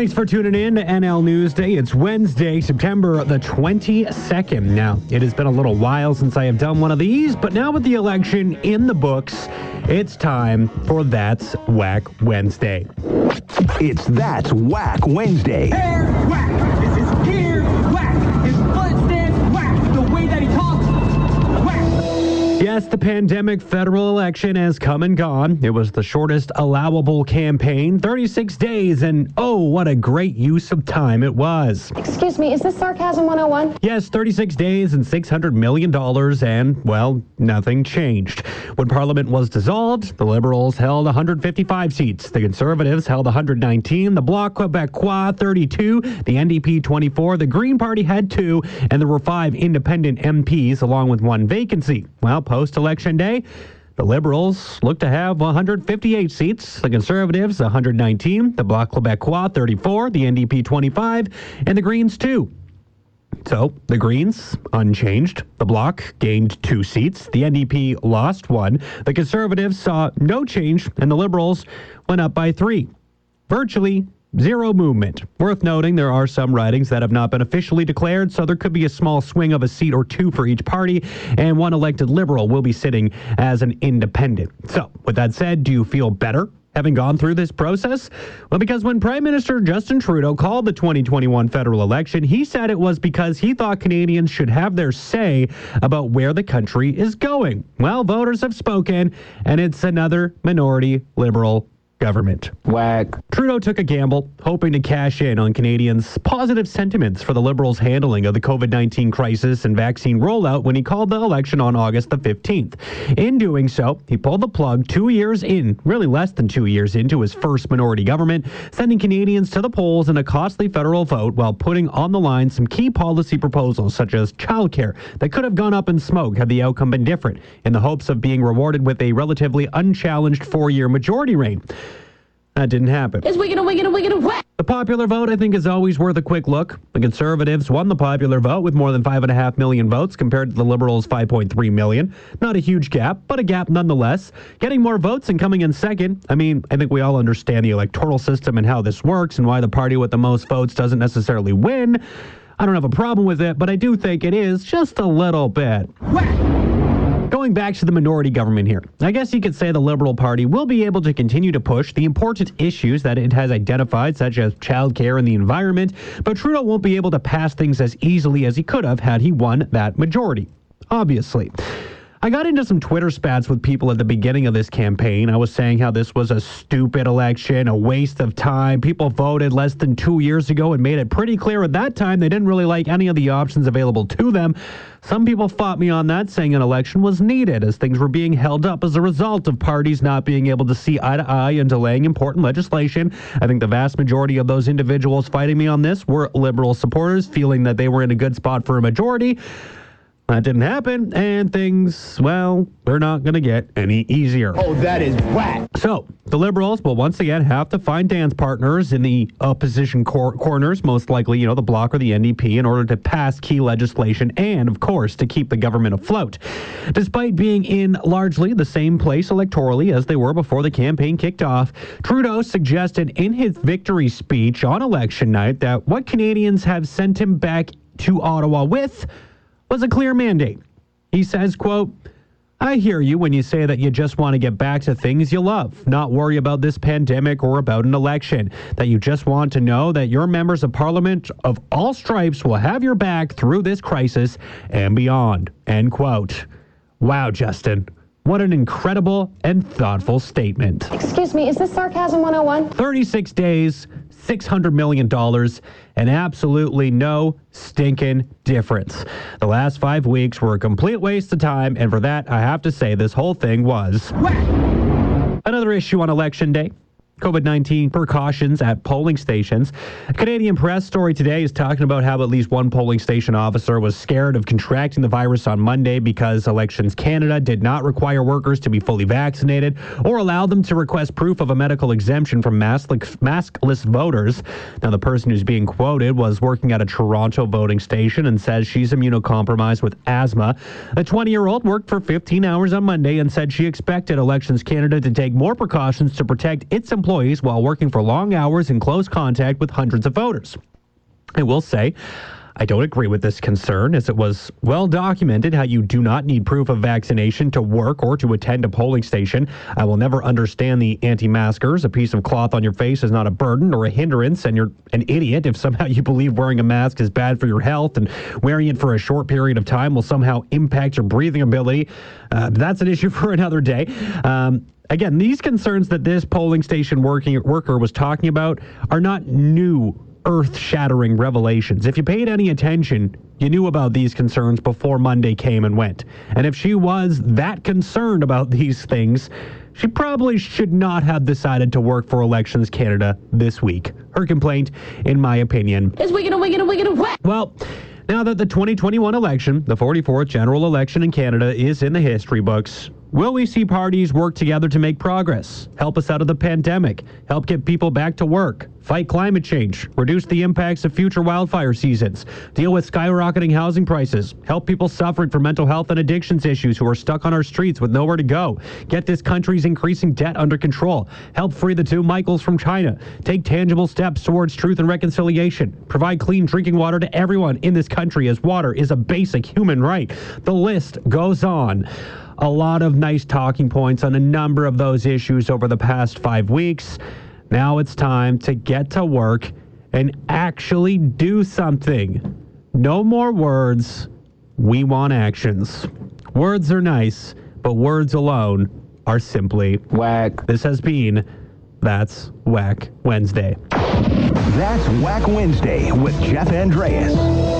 Thanks for tuning in to NL Newsday. It's Wednesday, September the 22nd. Now, it has been a little while since I have done one of these, but now with the election in the books, it's time for That's Whack Wednesday. It's That's Whack Wednesday. Hair whack! This is gear whack! His butt stands whack! The way that he talks whack! Yes, the pandemic federal election has come and gone. It was the shortest allowable campaign, 36 days, and oh, what a great use of time it was. Excuse me, is this Sarcasm 101? Yes, 36 days and $600 million, and, well, nothing changed. When Parliament was dissolved, the Liberals held 155 seats. The Conservatives held 119, the Bloc Québécois 32, the NDP 24, the Green Party had 2, and there were 5 independent MPs along with 1 vacancy. Well, post-election day, the Liberals look to have 158 seats, the Conservatives 119, the Bloc Québécois 34, the NDP 25, and the Greens 2. So, the Greens unchanged, the Bloc gained 2 seats, the NDP lost 1, the Conservatives saw no change, and the Liberals went up by 3. Virtually zero movement. Worth noting, there are some ridings that have not been officially declared, so there could be a small swing of a seat or 2 for each party, and 1 elected Liberal will be sitting as an independent. So, with that said, do you feel better having gone through this process? Well, because when Prime Minister Justin Trudeau called the 2021 federal election, he said it was because he thought Canadians should have their say about where the country is going. Well, voters have spoken, and it's another minority Liberal government. Whack. Trudeau took a gamble, hoping to cash in on Canadians' positive sentiments for the Liberals' handling of the COVID-19 crisis and vaccine rollout when he called the election on August the 15th. In doing so, he pulled the plug 2 years in, really less than 2 years into his first minority government, sending Canadians to the polls in a costly federal vote while putting on the line some key policy proposals such as childcare that could have gone up in smoke had the outcome been different, in the hopes of being rewarded with a relatively unchallenged 4-year majority reign. That didn't happen. It's wicked, whack. The popular vote, I think, is always worth a quick look. The Conservatives won the popular vote with more than 5.5 million votes compared to the Liberals' 5.3 million. Not a huge gap, but a gap nonetheless. Getting more votes and coming in second. I mean, I think we all understand the electoral system and how this works and why the party with the most votes doesn't necessarily win. I don't have a problem with it, but I do think it is just a little bit whack. Going back to the minority government here, I guess you could say the Liberal Party will be able to continue to push the important issues that it has identified, such as childcare and the environment, but Trudeau won't be able to pass things as easily as he could have had he won that majority, obviously. I got into some Twitter spats with people at the beginning of this campaign. I was saying how this was a stupid election, a waste of time. People voted less than 2 years ago and made it pretty clear at that time they didn't really like any of the options available to them. Some people fought me on that, saying an election was needed as things were being held up as a result of parties not being able to see eye to eye and delaying important legislation. I think the vast majority of those individuals fighting me on this were Liberal supporters, feeling that they were in a good spot for a majority. That didn't happen, and things, well, they're not going to get any easier. Oh, that is whack. So, the Liberals will once again have to find dance partners in the opposition corners, most likely, the Bloc or the NDP, in order to pass key legislation and, of course, to keep the government afloat. Despite being in largely the same place electorally as they were before the campaign kicked off, Trudeau suggested in his victory speech on election night that what Canadians have sent him back to Ottawa with was a clear mandate. He says, quote, "I hear you when you say that you just want to get back to things you love, not worry about this pandemic or about an election, that you just want to know that your members of Parliament of all stripes will have your back through this crisis and beyond," end quote. Wow, Justin. What an incredible and thoughtful statement. Excuse me, is this Sarcasm 101? 36 days, $600 million, and absolutely no stinking difference. The last 5 weeks were a complete waste of time, and for that, I have to say this whole thing was whack. Another issue on election day: COVID-19 precautions at polling stations. A Canadian Press story today is talking about how at least one polling station officer was scared of contracting the virus on Monday because Elections Canada did not require workers to be fully vaccinated or allow them to request proof of a medical exemption from maskless voters. Now, the person who's being quoted was working at a Toronto voting station and says she's immunocompromised with asthma. A 20-year-old worked for 15 hours on Monday and said she expected Elections Canada to take more precautions to protect its employees employees while working for long hours in close contact with hundreds of voters. I will say, I don't agree with this concern, as it was well documented how you do not need proof of vaccination to work or to attend a polling station. I will never understand the anti-maskers. A piece of cloth on your face is not a burden or a hindrance, and you're an idiot if somehow you believe wearing a mask is bad for your health and wearing it for a short period of time will somehow impact your breathing ability. That's an issue for another day. Again, these concerns that this polling station worker was talking about are not new earth-shattering revelations. If you paid any attention, you knew about these concerns before Monday came and went. And if she was that concerned about these things, she probably should not have decided to work for Elections Canada this week. Her complaint, in my opinion, is we're gonna. Well, now that the 2021 election, the 44th general election in Canada, is in the history books, will we see parties work together to make progress, help us out of the pandemic, help get people back to work, fight climate change, reduce the impacts of future wildfire seasons, deal with skyrocketing housing prices, help people suffering from mental health and addictions issues who are stuck on our streets with nowhere to go, get this country's increasing debt under control, help free the two Michaels from China, take tangible steps towards truth and reconciliation, provide clean drinking water to everyone in this country, as water is a basic human right. The list goes on. A lot of nice talking points on a number of those issues over the past 5 weeks. Now it's time to get to work and actually do something. No more words. We want actions. Words are nice, but words alone are simply whack. This has been That's Whack Wednesday. That's Whack Wednesday with Jeff Andreas.